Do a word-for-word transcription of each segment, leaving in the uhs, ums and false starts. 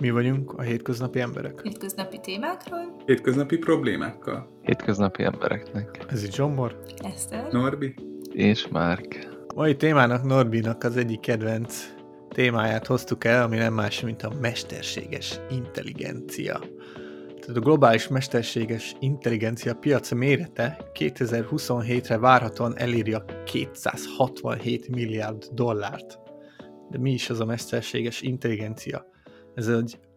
Mi vagyunk a hétköznapi emberek. Hétköznapi témákról. Hétköznapi problémákkal. Hétköznapi embereknek. Ez itt Zsombor. Eszter. Norbi. És Márk. Mai témának, Norbinak az egyik kedvenc témáját hoztuk el, ami nem más, mint a mesterséges intelligencia. Tehát a globális mesterséges intelligencia piaca mérete kétezer-huszonhétre várhatóan eléri a kétszázhatvanhét milliárd dollárt. De mi is az a mesterséges intelligencia? Ez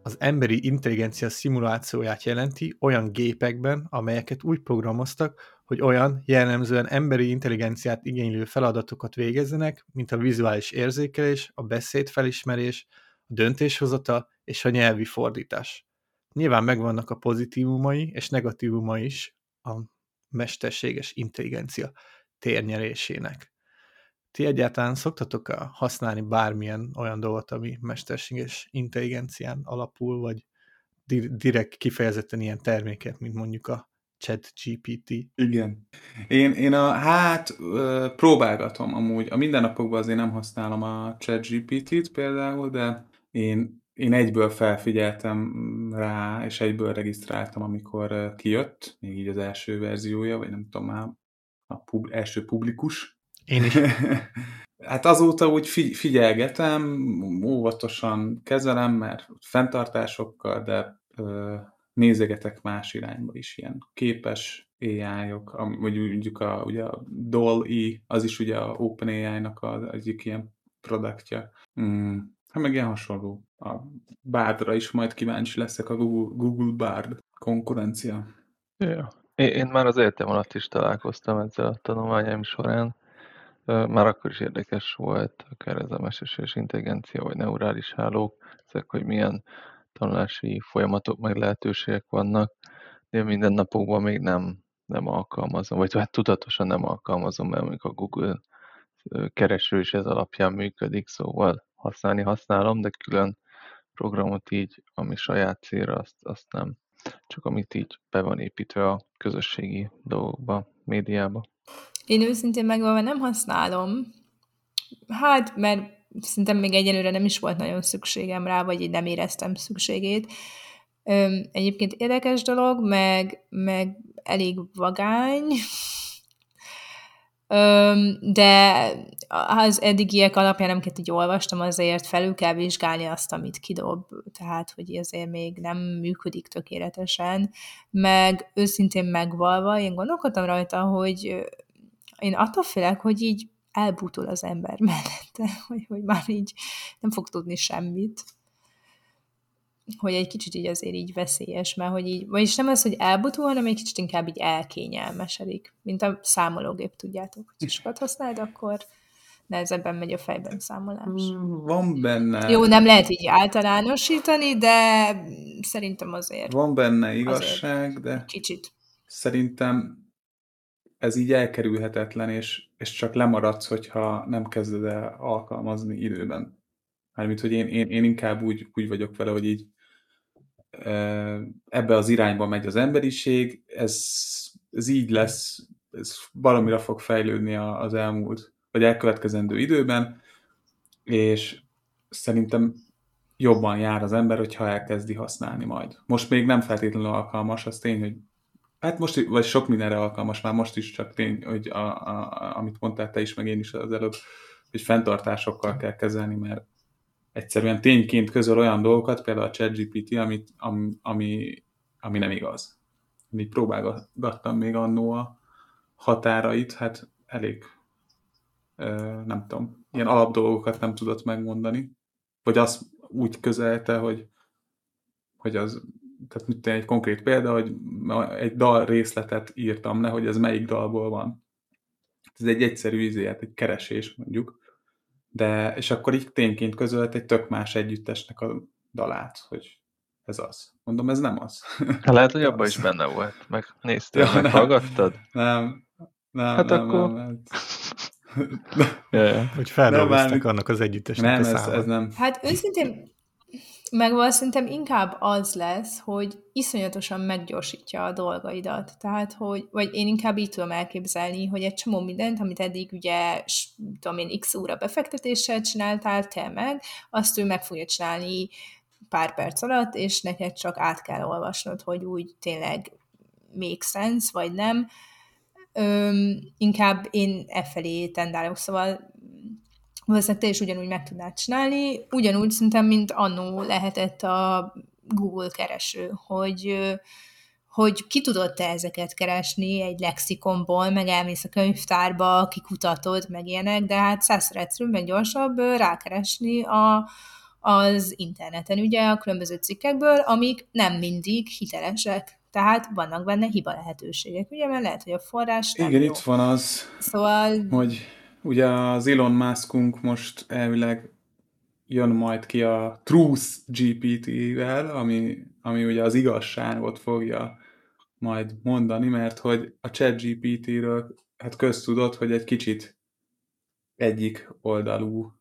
az emberi intelligencia szimulációját jelenti olyan gépekben, amelyeket úgy programoztak, hogy olyan jellemzően emberi intelligenciát igénylő feladatokat végezzenek, mint a vizuális érzékelés, a beszédfelismerés, a döntéshozata és a nyelvi fordítás. Nyilván megvannak a pozitívumai és negatívumai is a mesterséges intelligencia térnyerésének. Ti egyáltalán szoktatok használni bármilyen olyan dolgot, ami mesterséges intelligencián alapul, vagy di- direkt kifejezetten ilyen terméket, mint mondjuk a ChatGPT? Igen. Én, én a, hát próbálgatom amúgy. A mindennapokban azért nem használom a ChatGPT-t például, de én, én egyből felfigyeltem rá, és egyből regisztráltam, amikor kijött, még így az első verziója, vagy nem tudom már, a pub, első publikus. Én is. Hát azóta úgy figy- figyelgetem, óvatosan kezelem, mert fenntartásokkal, de ö, nézegetek más irányba is, ilyen képes á í-ok, am- mondjuk a, ugye a dall-E, az is ugye a OpenAI-nak az egyik ilyen produktja. Mm, hát meg ilyen hasonló. A Bardra is majd kíváncsi leszek, a Google, Google Bard konkurencia. Yeah. Én már az egyetem alatt is találkoztam ezzel a tanulmányaim során. Már akkor is érdekes volt, akár ez a mesterséges intelligencia, vagy neurális hálók, ezek, hogy milyen tanulási folyamatok, meg lehetőségek vannak. Én minden napokban még nem, nem alkalmazom, vagy hát tudatosan nem alkalmazom, mert amikor a Google kereső is ez alapján működik, szóval használni használom, de külön programot így, ami saját célra, azt, azt nem. Csak amit így be van építve a közösségi dolgokba, médiába. Én őszintén megvalva nem használom, hát mert szerintem még egyelőre nem is volt nagyon szükségem rá, vagy így nem éreztem szükségét. Üm, egyébként érdekes dolog, meg, meg elég vagány, Üm, de az eddigiek alapján, amiket így olvastam, azért felül kell vizsgálni azt, amit kidob, tehát hogy azért még nem működik tökéletesen, meg őszintén megvalva, én gondolkodtam rajta, hogy én attól félek, hogy így elbútul az ember mellette, hogy, hogy már így nem fog tudni semmit. Hogy egy kicsit így azért így veszélyes, mert hogy így, vagyis nem az, hogy elbutul, hanem egy kicsit inkább így elkényelmesedik. Mint a számológép, tudjátok, hogy sokat használd, akkor nehezebben megy a fejben számolás. Van benne. Jó, nem lehet így általánosítani, de szerintem azért. Van benne igazság, azért, de kicsit. Szerintem ez így elkerülhetetlen, és, és csak lemaradsz, hogyha nem kezded el alkalmazni időben. Mármint, hogy én, én, én inkább úgy, úgy vagyok vele, hogy így ebbe az irányba megy az emberiség, ez, ez így lesz, ez valamire fog fejlődni az elmúlt, vagy elkövetkezendő időben, és szerintem jobban jár az ember, hogyha elkezdi használni majd. Most még nem feltétlenül alkalmas, az tény, hogy hát most, vagy sok mindenre alkalmas, már most is csak tény, hogy a, a, a, amit mondtál te is, meg én is az előbb, hogy fenntartásokkal kell kezelni, mert egyszerűen tényként közöl olyan dolgokat, például a ChatGPT, amit, ami, ami, ami nem igaz. Így próbálgattam még annó a határait, hát elég, nem tudom, ilyen alapdolgokat nem tudott megmondani, vagy azt úgy közelte, hogy, hogy az... Tehát mit tenni, egy konkrét példa, hogy egy dal részletet írtam le, hogy ez melyik dalból van. Ez egy egyszerű izélet, egy keresés mondjuk. De, és akkor így tényként közölt egy tök más együttesnek a dalát, hogy ez az. Mondom, ez nem az. Lehet, hogy abban is benne volt. Megnéztél, ja, meghallgattad? Nem. Nem, hát nem, akkor... nem. Hogy feldolgozták annak az együttesnek a számot. Nem, ez nem. Hát őszintén... Meg valószínűleg inkább az lesz, hogy iszonyatosan meggyorsítja a dolgaidat. Tehát, hogy, vagy én inkább így tudom elképzelni, hogy egy csomó mindent, amit eddig ugye, tudom én, x óra befektetéssel csináltál, te meg, azt ő meg fogja csinálni pár perc alatt, és neked csak át kell olvasnod, hogy úgy tényleg make sense, vagy nem. Öm, inkább én e felé tendálok, szóval valószínűleg te is ugyanúgy meg tudnád csinálni, ugyanúgy szerintem, mint annó lehetett a Google kereső, hogy, hogy ki tudod te ezeket keresni egy lexikonból, meg elmész a könyvtárba, kikutatod, meg ilyenek, de hát százszor egyszerűbb, meg gyorsabb rákeresni a, az interneten, ugye a különböző cikkekből, amik nem mindig hitelesek. Tehát vannak benne hiba lehetőségek, ugye, mert lehet, hogy a forrás nem igen, jó. Itt van az, szóval... hogy ugye az Elon Muskunk most elvileg jön majd ki a Truth gé pé té-vel, ami, ami ugye az igazságot fogja majd mondani, mert hogy a ChatGPT-ről hát köztudott, hogy egy kicsit egyik oldalú.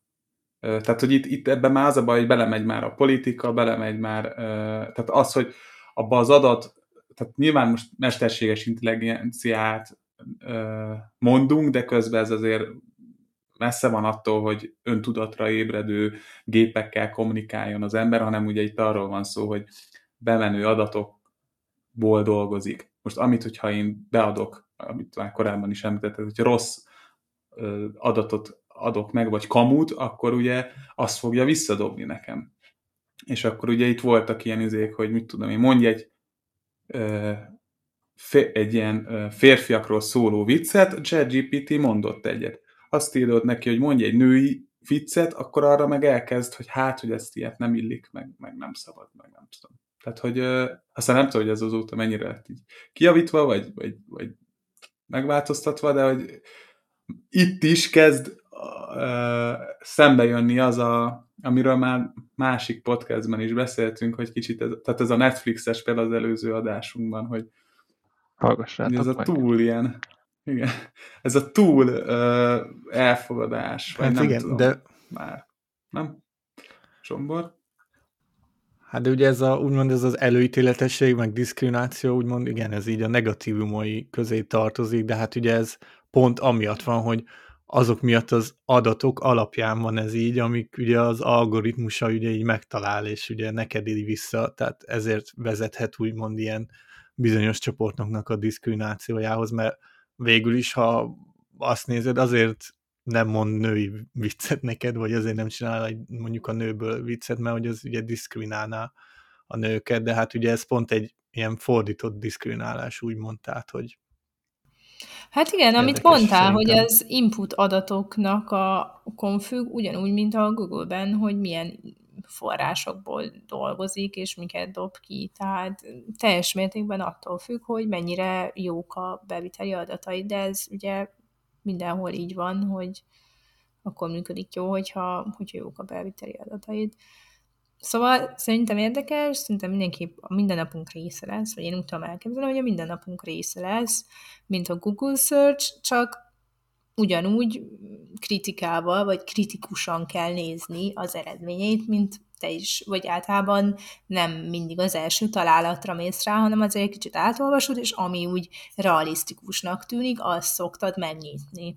Tehát, hogy itt, itt ebben már az a baj, hogy belemegy már a politika, belemegy már, tehát az, hogy abban az adat, tehát nyilván most mesterséges intelligenciát mondunk, de közben ez azért messze van attól, hogy öntudatra ébredő gépekkel kommunikáljon az ember, hanem ugye itt arról van szó, hogy bemenő adatokból dolgozik. Most amit, hogyha én beadok, amit már korábban is említettem, hogyha rossz adatot adok meg, vagy kamut, akkor ugye azt fogja visszadobni nekem. És akkor ugye itt voltak ilyen izék, hogy mit tudom én, mondj egy egy ilyen férfiakról szóló viccet, ChatGPT mondott egyet. Azt írod neki, hogy mondj egy női viccet, akkor arra meg elkezd, hogy hát, hogy ezt ilyet nem illik, meg, meg nem szabad, meg nem tudom. Tehát, hogy ö, aztán nem tudom, hogy ez azóta mennyire lett így kijavítva, vagy, vagy, vagy megváltoztatva, de hogy itt is kezd ö, szembe jönni az a, amiről már másik podcastben is beszéltünk, hogy kicsit, ez, tehát ez a Netflixes például az előző adásunkban, hogy hallgassátok ez a túl ilyen, igen, ez a túl ö, elfogadás, vagy hát nem igen, tudom de... már, nem? Zsombor? Hát de ugye ez a, úgymond ez az előítéletesség, meg diszkrimináció, úgymond igen, ez így a negatívumai közé tartozik, de hát ugye ez pont amiatt van, hogy azok miatt az adatok alapján van ez így, amik ugye az algoritmusa ugye így megtalál, és ugye neked így vissza, tehát ezért vezethet úgymond ilyen bizonyos csoportoknak a diszkriminációjához, mert végül is, ha azt nézed, azért nem mond női viccet neked, vagy azért nem csinál egy, mondjuk a nőből viccet, mert hogy az ugye diszkriminálná a nőket, de hát ugye ez pont egy ilyen fordított diszkriminálás, úgymond, tehát, hogy hát igen, érdekes, amit mondtál, szerintem, hogy az input adatoknak a konfügg ugyanúgy, mint a Google-ben, hogy milyen forrásokból dolgozik, és miket dob ki. Tehát teljes mértékben attól függ, hogy mennyire jók a beviteli adatai, de ez ugye mindenhol így van, hogy akkor működik jó, hogyha, hogyha jók a beviteli adataid. Szóval szerintem érdekes, szerintem mindenképp a mindennapunk része lesz, vagy én úgy tudom elképzelni, hogy a mindennapunk része lesz, mint a Google Search, csak ugyanúgy kritikával, vagy kritikusan kell nézni az eredményeit, mint te is, vagy általában nem mindig az első találatra mész rá, hanem azért egy kicsit átolvasod, és ami úgy realisztikusnak tűnik, azt szoktad megnyitni.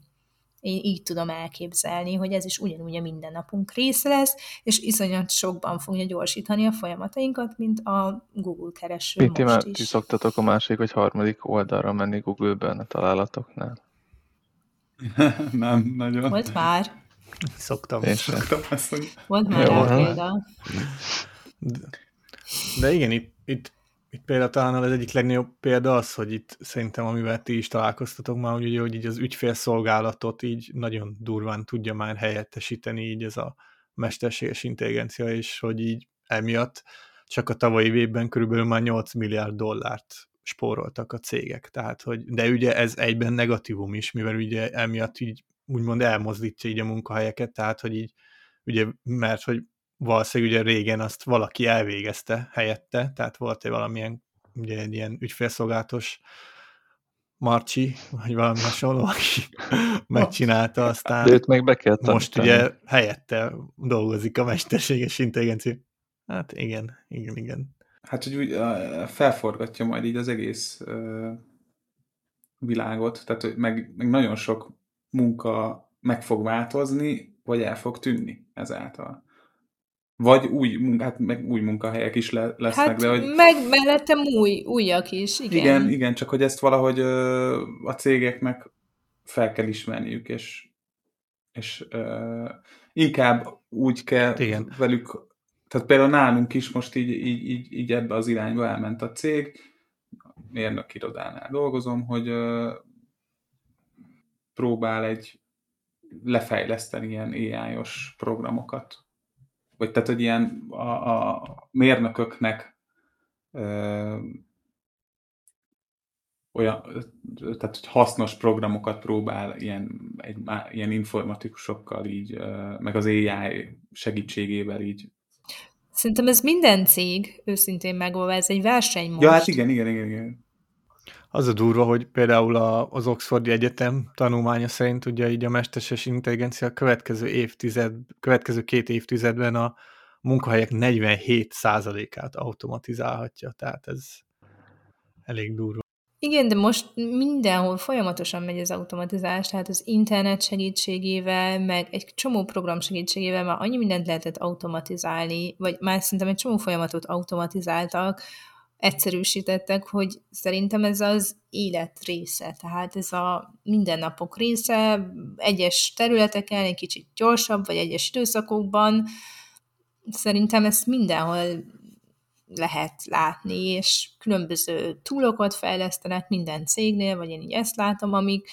Én így tudom elképzelni, hogy ez is ugyanúgy a mindennapunk része lesz, és iszonyat sokban fogja gyorsítani a folyamatainkat, mint a Google kereső Piti, most már is. Ti szoktatok a másik, vagy harmadik oldalra menni Google-ben a találatoknál? Nem, nagyon. Volt már. Szoktam. Én szoktam ezt, hogy... Volt már rá példa. De, de igen, itt, itt, itt például talán az egyik legnagyobb példa az, hogy itt szerintem, amivel ti is találkoztatok már, hogy, hogy így az ügyfélszolgálatot így nagyon durván tudja már helyettesíteni így ez a mesterséges intelligencia, és hogy így emiatt csak a tavalyi évben körülbelül már nyolc milliárd dollárt spóroltak a cégek, tehát, hogy, de ugye ez egyben negatívum is, mivel ugye emiatt így úgymond elmozdítja így a munkahelyeket, tehát, hogy így, ugye, mert hogy valószínűleg ugye régen azt valaki elvégezte helyette, tehát volt egy valamilyen, ugye egy ilyen ügyfélszolgálatos Marcsi, vagy valami hasonló, aki megcsinálta, aztán őt meg be kell tanítani. Most ugye helyette dolgozik a mesterséges intelligencia. Hát igen, igen, igen. Hát, hogy úgy felforgatja majd így az egész ö, világot, tehát meg, meg nagyon sok munka meg fog változni, vagy el fog tűnni ezáltal. Vagy új, hát meg új munkahelyek is le, lesznek. Hát de, hogy... meg mellettem új, újak is, igen. Igen, igen, csak hogy ezt valahogy ö, a cégeknek fel kell ismerniük, és, és ö, inkább úgy kell igen. velük, tehát például nálunk is most így, így, így, így ebbe az irányba elment a cég, mérnök irodánál dolgozom, hogy ö, próbál egy lefejleszteni ilyen á í-os programokat. Vagy tehát, hogy ilyen a, a mérnököknek ö, olyan, tehát, hogy hasznos programokat próbál ilyen, egy, ilyen informatikusokkal így, ö, meg az á í segítségével így. Szerintem ez minden cég, őszintén megolva, ez egy verseny most. Ja, hát igen, igen, igen, igen. Az a durva, hogy például a, az Oxfordi Egyetem tanulmánya szerint ugye így a mesterséges intelligencia következő évtized, következő két évtizedben a munkahelyek negyvenhét százalékát automatizálhatja, tehát ez elég durva. Igen, de most mindenhol folyamatosan megy az automatizálás, tehát az internet segítségével, meg egy csomó program segítségével már annyi mindent lehetett automatizálni, vagy már szerintem egy csomó folyamatot automatizáltak, egyszerűsítettek, hogy szerintem ez az élet része, tehát ez a mindennapok része, egyes területeken egy kicsit gyorsabb, vagy egyes időszakokban, szerintem ezt mindenhol lehet látni, és különböző túlokat fejlesztenek minden cégnél, vagy én így ezt látom, amik,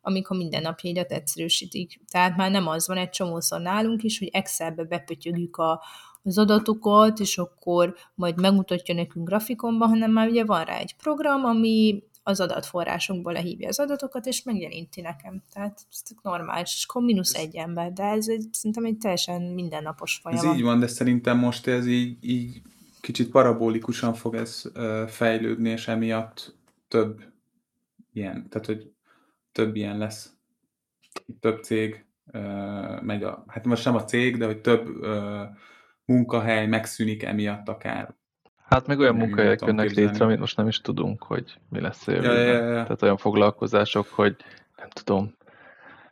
amik a mindennapjaidat egyszerűsítik. Tehát már nem az van egy csomószor nálunk is, hogy Excelbe bepötyögjük a az adatokat, és akkor majd megmutatja nekünk grafikonban, hanem már ugye van rá egy program, ami az adatforrásokból lehívja az adatokat, és megjeleníti nekem. Tehát ez normális, és akkor mínusz egy ember, de ez egy, szerintem egy teljesen mindennapos folyamat. Ez így van, de szerintem most ez így, így kicsit parabolikusan fog ez fejlődni, és emiatt több ilyen, tehát hogy több ilyen lesz, több cég megy a, hát most nem a cég, de hogy több munkahely megszűnik emiatt akár. Hát meg olyan nem munkahelyek jönnek képzelni. Létre, amit most nem is tudunk, hogy mi lesz a jövőben. Ja, ja, ja. Tehát olyan foglalkozások, hogy nem tudom,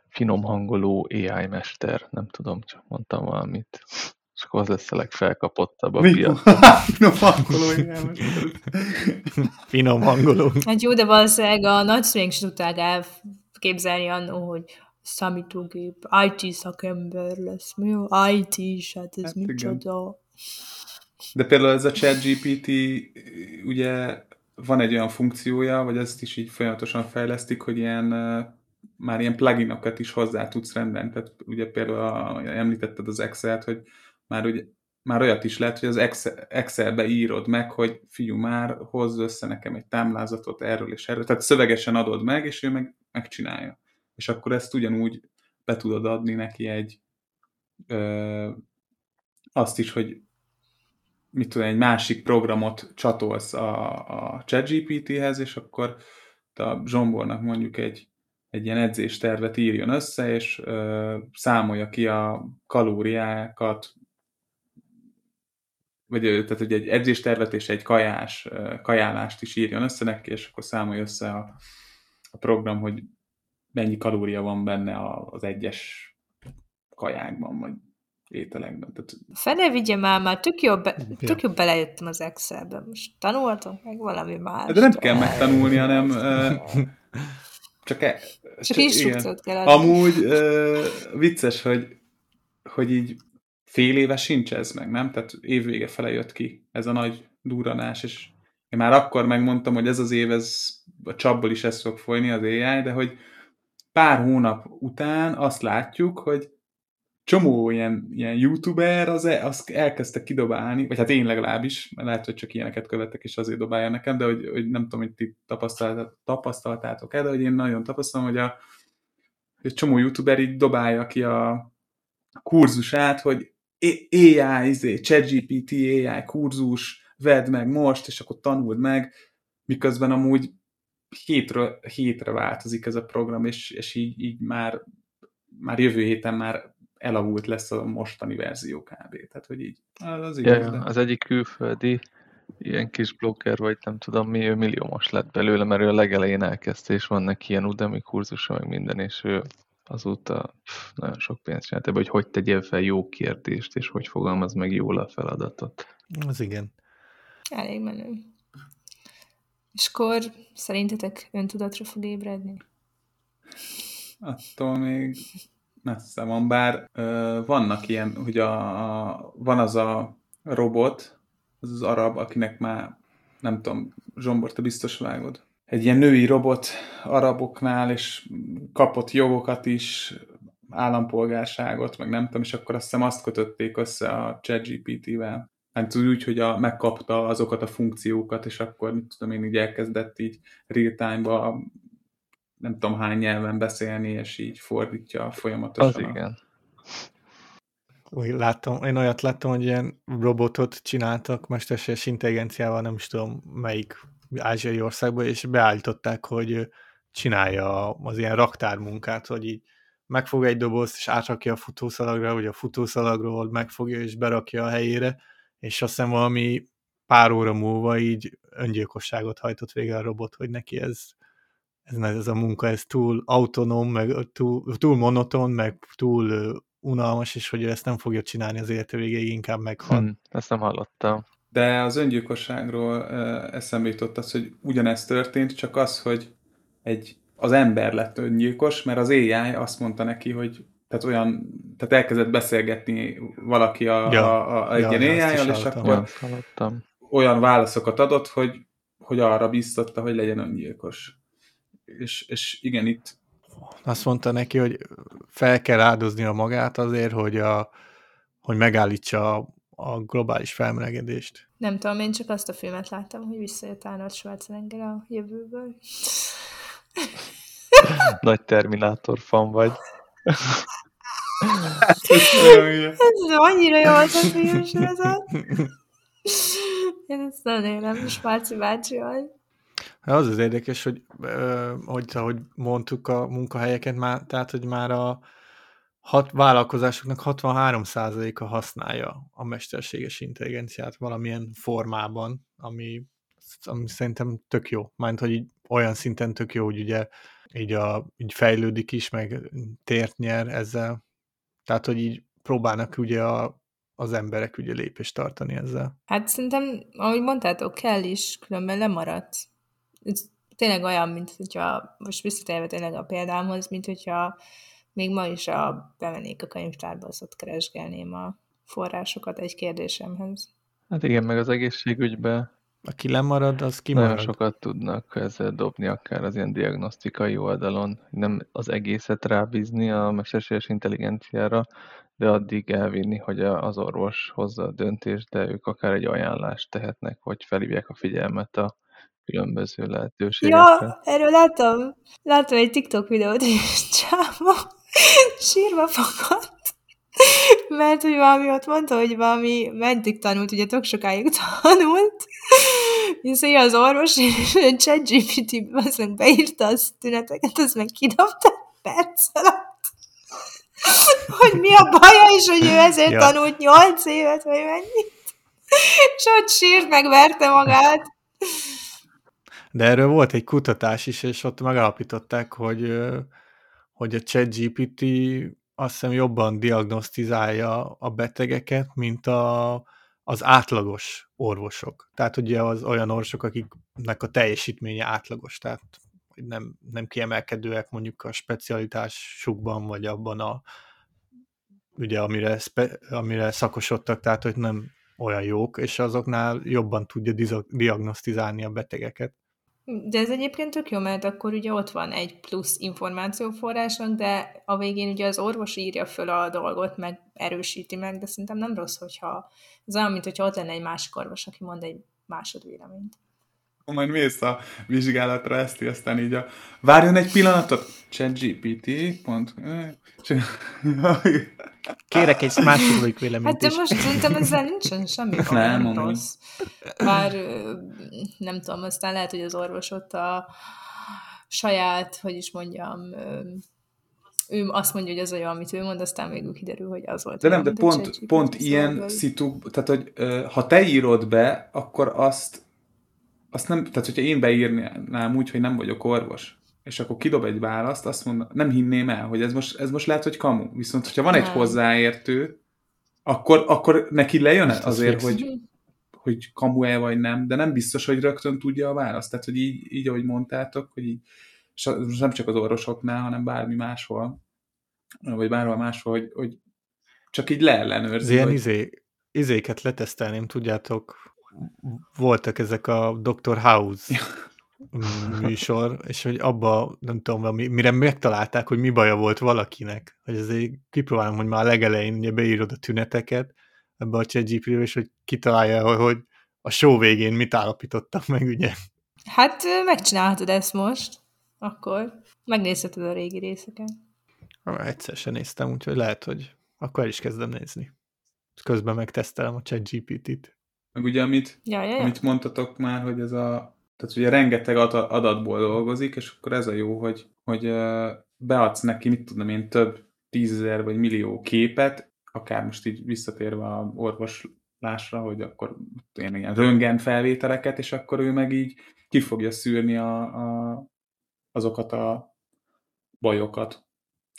finom hangoló á í mester, nem tudom, csak mondtam valamit. És akkor az lesz a legfelkapottabb a piacon. Finom hangoló á í mester. Finom hangoló. Hát jó, de valószínűleg a nagyszüleink sem tudták elképzelni annó, hogy számítógép, i té szakember lesz, mi jó? i té-s, hát ez hát micsoda. De például ez a ChatGPT, ugye van egy olyan funkciója, vagy ezt is így folyamatosan fejlesztik, hogy ilyen, már ilyen pluginokat is hozzá tudsz rendelni. Tehát ugye például a, említetted az Excel-t, hogy már, ugye, már olyat is lehet, hogy az Excel, Excelbe írod meg, hogy figyú már, hozz össze nekem egy támlázatot erről és erről. Tehát szövegesen adod meg, és ő meg, megcsinálja. És akkor ezt ugyanúgy be tudod adni neki egy ö, azt is, hogy mit tudom, egy másik programot csatolsz a, a ChatGPT-hez, és akkor a Zsombornak mondjuk egy, egy ilyen edzéstervet írjon össze, és ö, számolja ki a kalóriákat, vagy tehát, hogy egy edzéstervet és egy kajás, kajálást is írjon össze neki, és akkor számolja össze a, a program, hogy mennyi kalória van benne az egyes kajákban, vagy ételekben. Tehát... Fene vigye már, már tök jobb, be, tök jobb belejöttem az Excelbe. Most tanultam meg valami más. De nem kell megtanulni, hanem csak, e, csak, csak instrukciót kell adni. Amúgy ö, vicces, hogy, hogy így fél éve sincs ez meg, nem? Tehát évvége fele jött ki ez a nagy durranás, és én már akkor megmondtam, hogy ez az év, ez a csapból is ez fog folyni az á í, de hogy pár hónap után azt látjuk, hogy csomó ilyen, ilyen youtuber az, el, az elkezdte kidobálni, vagy hát én legalábbis, mert lehet, hogy csak ilyeneket követek, és azért dobálja nekem, de hogy, hogy nem tudom, hogy ti tapasztalt, tapasztaltátok-e, de hogy én nagyon tapasztalom, hogy a hogy csomó youtuber így dobálja ki a kurzusát, hogy á í, izé, ChatGPT á í kurzus, vedd meg most, és akkor tanuld meg, miközben amúgy hétről hétre változik ez a program, és, és így, így már, már jövő héten már elavult lesz a mostani verzió kb. Tehát, hogy így az igaz. Ja, de... Az egyik külföldi ilyen kis blogger, vagy nem tudom mi, ő milliómos lett belőle, mert ő a legelején elkezdte, és van neki ilyen Udemy kurzusa, meg minden, és ő azóta pff, nagyon sok pénzt csinált ebbe, hogy hogy tegyél fel jó kérdést, és hogy fogalmaz meg jól a feladatot. Az igen. Elég menő. És akkor szerintetek öntudatra fog ébredni? Attól még messze van, bár ö, vannak ilyen, hogy a, a, van az a robot, az az arab, akinek már, nem tudom, Zsombor, te biztos vágod. Egy ilyen női robot araboknál, és kapott jogokat is, állampolgárságot, meg nem tudom, és akkor azt hiszem azt kötötték össze a ChatGPT-vel. Hát úgy, hogy a, megkapta azokat a funkciókat, és akkor, mit tudom én, így elkezdett így real-time-ba nem tudom hány nyelven beszélni, és így fordítja folyamatosan. Az igen. Úgy láttam, én olyat láttam, hogy ilyen robotot csináltak mesterséges intelligenciával, nem is tudom melyik ázsiai országban, és beállították, hogy csinálja az ilyen raktármunkát, hogy így megfog egy dobozt, és átrakja a futószalagra, vagy a futószalagról megfogja, és berakja a helyére, és aztán valami pár óra múlva így öngyilkosságot hajtott végre a robot, hogy neki ez ez, ez a munka, ez túl autonóm, meg túl, túl monoton, meg túl unalmas, és hogy ezt nem fogja csinálni az élete végéig, inkább meghal. Hmm, ezt nem hallottam. De az öngyilkosságról eszembe jutott az, hogy ugyanezt történt, csak az, hogy egy, az ember lett öngyilkos, mert az á i azt mondta neki, hogy tehát olyan, tehát elkezdett beszélgetni valaki a, ja, a, a, a ja, egy ilyen á i-jal, és akkor ja, olyan válaszokat adott, hogy, hogy arra bíztatta, hogy legyen öngyilkos. És, és igen, itt... Azt mondta neki, hogy fel kell áldoznia magát azért, hogy, a, hogy megállítsa a, a globális felmelegedést. Nem tudom, én csak azt a filmet láttam, hogy visszajött Arnold Schwarzenegger a jövőből. Nagy Terminátor fan vagy. Ez annyira jó az a filmsorozat. Én ezt nem élem, Spáci bácsi vagy. Az az érdekes, hogy hogy ahogy mondtuk a munkahelyeket már, tehát hogy már a hat, vállalkozásoknak hatvanhárom százaléka használja a mesterséges intelligenciát valamilyen formában, ami, ami szerintem tök jó. Mármint, hogy így olyan szinten tök jó, hogy ugye így, a, így fejlődik is, meg tért nyer ezzel. Tehát, hogy így próbálnak ugye a az emberek ugye lépést tartani ezzel. Hát szerintem, ahogy mondtátok, kell is, különben lemaradt. Ez tényleg olyan, mint hogyha, most visszatérve tényleg a példámhoz, mint hogyha még ma is a, bemennék a könyvtárba, az ott keresgelném a forrásokat egy kérdésemhez. Hát igen, meg az egészségügyben aki lemarad, az kimarad. Nagyon sokat tudnak ezzel dobni, akár az ilyen diagnosztikai oldalon. Nem az egészet rábízni a mesterséges intelligenciára, de addig elvinni, hogy az orvos hozza a döntést, de ők akár egy ajánlást tehetnek, hogy felhívják a figyelmet a különböző lehetőségekre. Ja, erről láttam. Láttam egy TikTok videót, és csáma sírva fakadt. Mert hogy valami ott mondta, hogy valami meddig tanult, ugye tök sokáig tanult, hiszen az orvos, és a ChatGPT-ből beírta a tüneteket, az meg kidobta perc alatt, hogy mi a baja, és hogy ő ezért ja. tanult nyolc évet, vagy mennyit. És ott sírt, megverte magát. De erről volt egy kutatás is, és ott megállapították, hogy, hogy a ChatGPT azt hiszem jobban diagnosztizálja a betegeket, mint a, az átlagos orvosok. Tehát ugye az olyan orvosok, akiknek a teljesítménye átlagos, tehát nem, nem kiemelkedőek mondjuk a specialitásukban, vagy abban a, ugye amire, szpe, amire szakosodtak, tehát hogy nem olyan jók, és azoknál jobban tudja diagnosztizálni a betegeket. De ez egyébként tök jó, mert akkor ugye ott van egy plusz információforrásnak, de a végén ugye az orvos írja föl a dolgot, meg erősíti meg, de szerintem nem rossz, hogyha ez olyan, mint hogyha ott lenne egy másik orvos, aki mond egy másodvéleményt. Majd mész a vizsgálatra ezt, és aztán így a... Várjon egy pillanatot! ChatGPT... Kérek egy másik véleményt. Hát de is. Most szerintem ezzel nincsen semmi nem rossz. Bár nem tudom, aztán lehet, hogy az orvos ott a saját, hogy is mondjam, ő azt mondja, hogy az olyan, amit ő mond, aztán végül kiderül, hogy az volt. De nem, de pont, pont ilyen szitu... Tehát, hogy ha te írod be, akkor azt... Azt nem, tehát hogyha én beírnám úgy, hogy nem vagyok orvos, és akkor kidob egy választ, azt mondom, nem hinném el, hogy ez most, ez most lehet, hogy kamu. Viszont, hogyha van egy hozzáértő, akkor, akkor neki lejön azért, hogy, hogy kamu-e vagy nem, de nem biztos, hogy rögtön tudja a választ. Tehát, hogy így, így ahogy mondtátok, hogy így, és most nem csak az orvosoknál, hanem bármi máshol, vagy bárhol máshol, hogy, hogy csak így leellenőrzi. Ilyen hogy... izé, izéket letesztelném, tudjátok, voltak ezek a doktor House műsor, és hogy abba, nem tudom, mire megtalálták, hogy mi baja volt valakinek, hogy azért kipróbálom, hogy már legelején ugye beírod a tüneteket ebbe a ChatGPT-be, és hogy kitalálja, hogy a show végén mit állapítottak meg, ugye? Hát megcsinálhatod ezt most, akkor megnézheted a régi részeket. Egyszer sem néztem, úgyhogy lehet, hogy akkor el is kezdem nézni. Közben megtesztelem a ChatGPT-t. Meg ugye, amit, ja, ja, ja. amit mondtatok már, hogy ez a tehát ugye rengeteg adatból dolgozik, és akkor ez a jó, hogy, hogy beadsz neki, mit tudom én, több tízezer vagy millió képet, akár most így visszatérve a orvoslásra, hogy akkor én ilyen röntgen felvételeket, és akkor ő meg így ki fogja szűrni a, a, azokat a bajokat,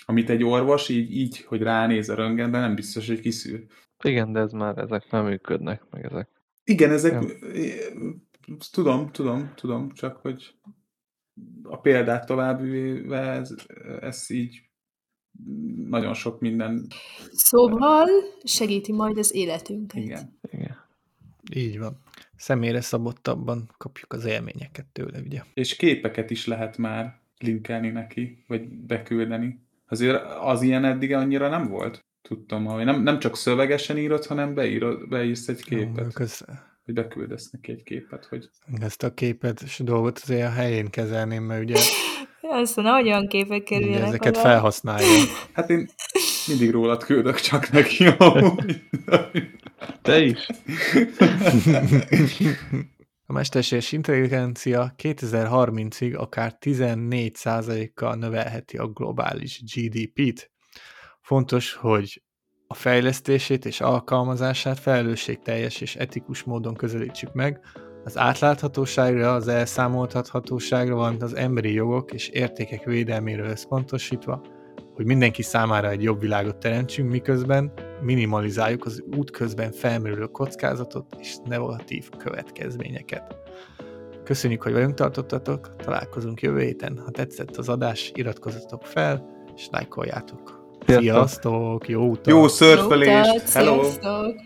amit egy orvos így, így hogy ránéz a röntgen, de nem biztos, hogy kiszűr. Igen, de ez már ezek nem működnek, meg ezek. Igen, ezek... Nem. Tudom, tudom, tudom, csak hogy a példát továbbvéve ez, ez így nagyon sok minden. Szóval segíti majd az életünket. Igen. Igen. Így van. Személyre szabottabban kapjuk az élményeket tőle, ugye. És képeket is lehet már linkelni neki, vagy beküldeni. Azért az ilyen eddig annyira nem volt. Tudtam, hogy nem, nem csak szövegesen írod, hanem beírod, beírsz egy képet. Jó, hogy beküldesz neki egy képet, hogy... Ezt a képet és dolgot azért a helyén kezelném, mert ugye... Aztán olyan képek kerüljenek. Ugye ezeket felhasználja. Hát én mindig rólad küldök csak neki. Te is? A mesterséges intelligencia kétezer-harmincig akár tizennégy százalékkal növelheti a globális gé dé pét. Fontos, hogy a fejlesztését és alkalmazását felelősségteljes és etikus módon közelítsük meg, az átláthatóságra, az elszámoltathatóságra, valamint az emberi jogok és értékek védelméről összpontosítva, hogy mindenki számára egy jobb világot teremtsünk, miközben minimalizáljuk az útközben felmerülő kockázatot és negatív következményeket. Köszönjük, hogy velünk tartottatok, találkozunk jövő héten. Ha tetszett az adás, iratkozzatok fel és lájkoljátok. Sziasztok! Jó utat! Jó szörfelést! Hello!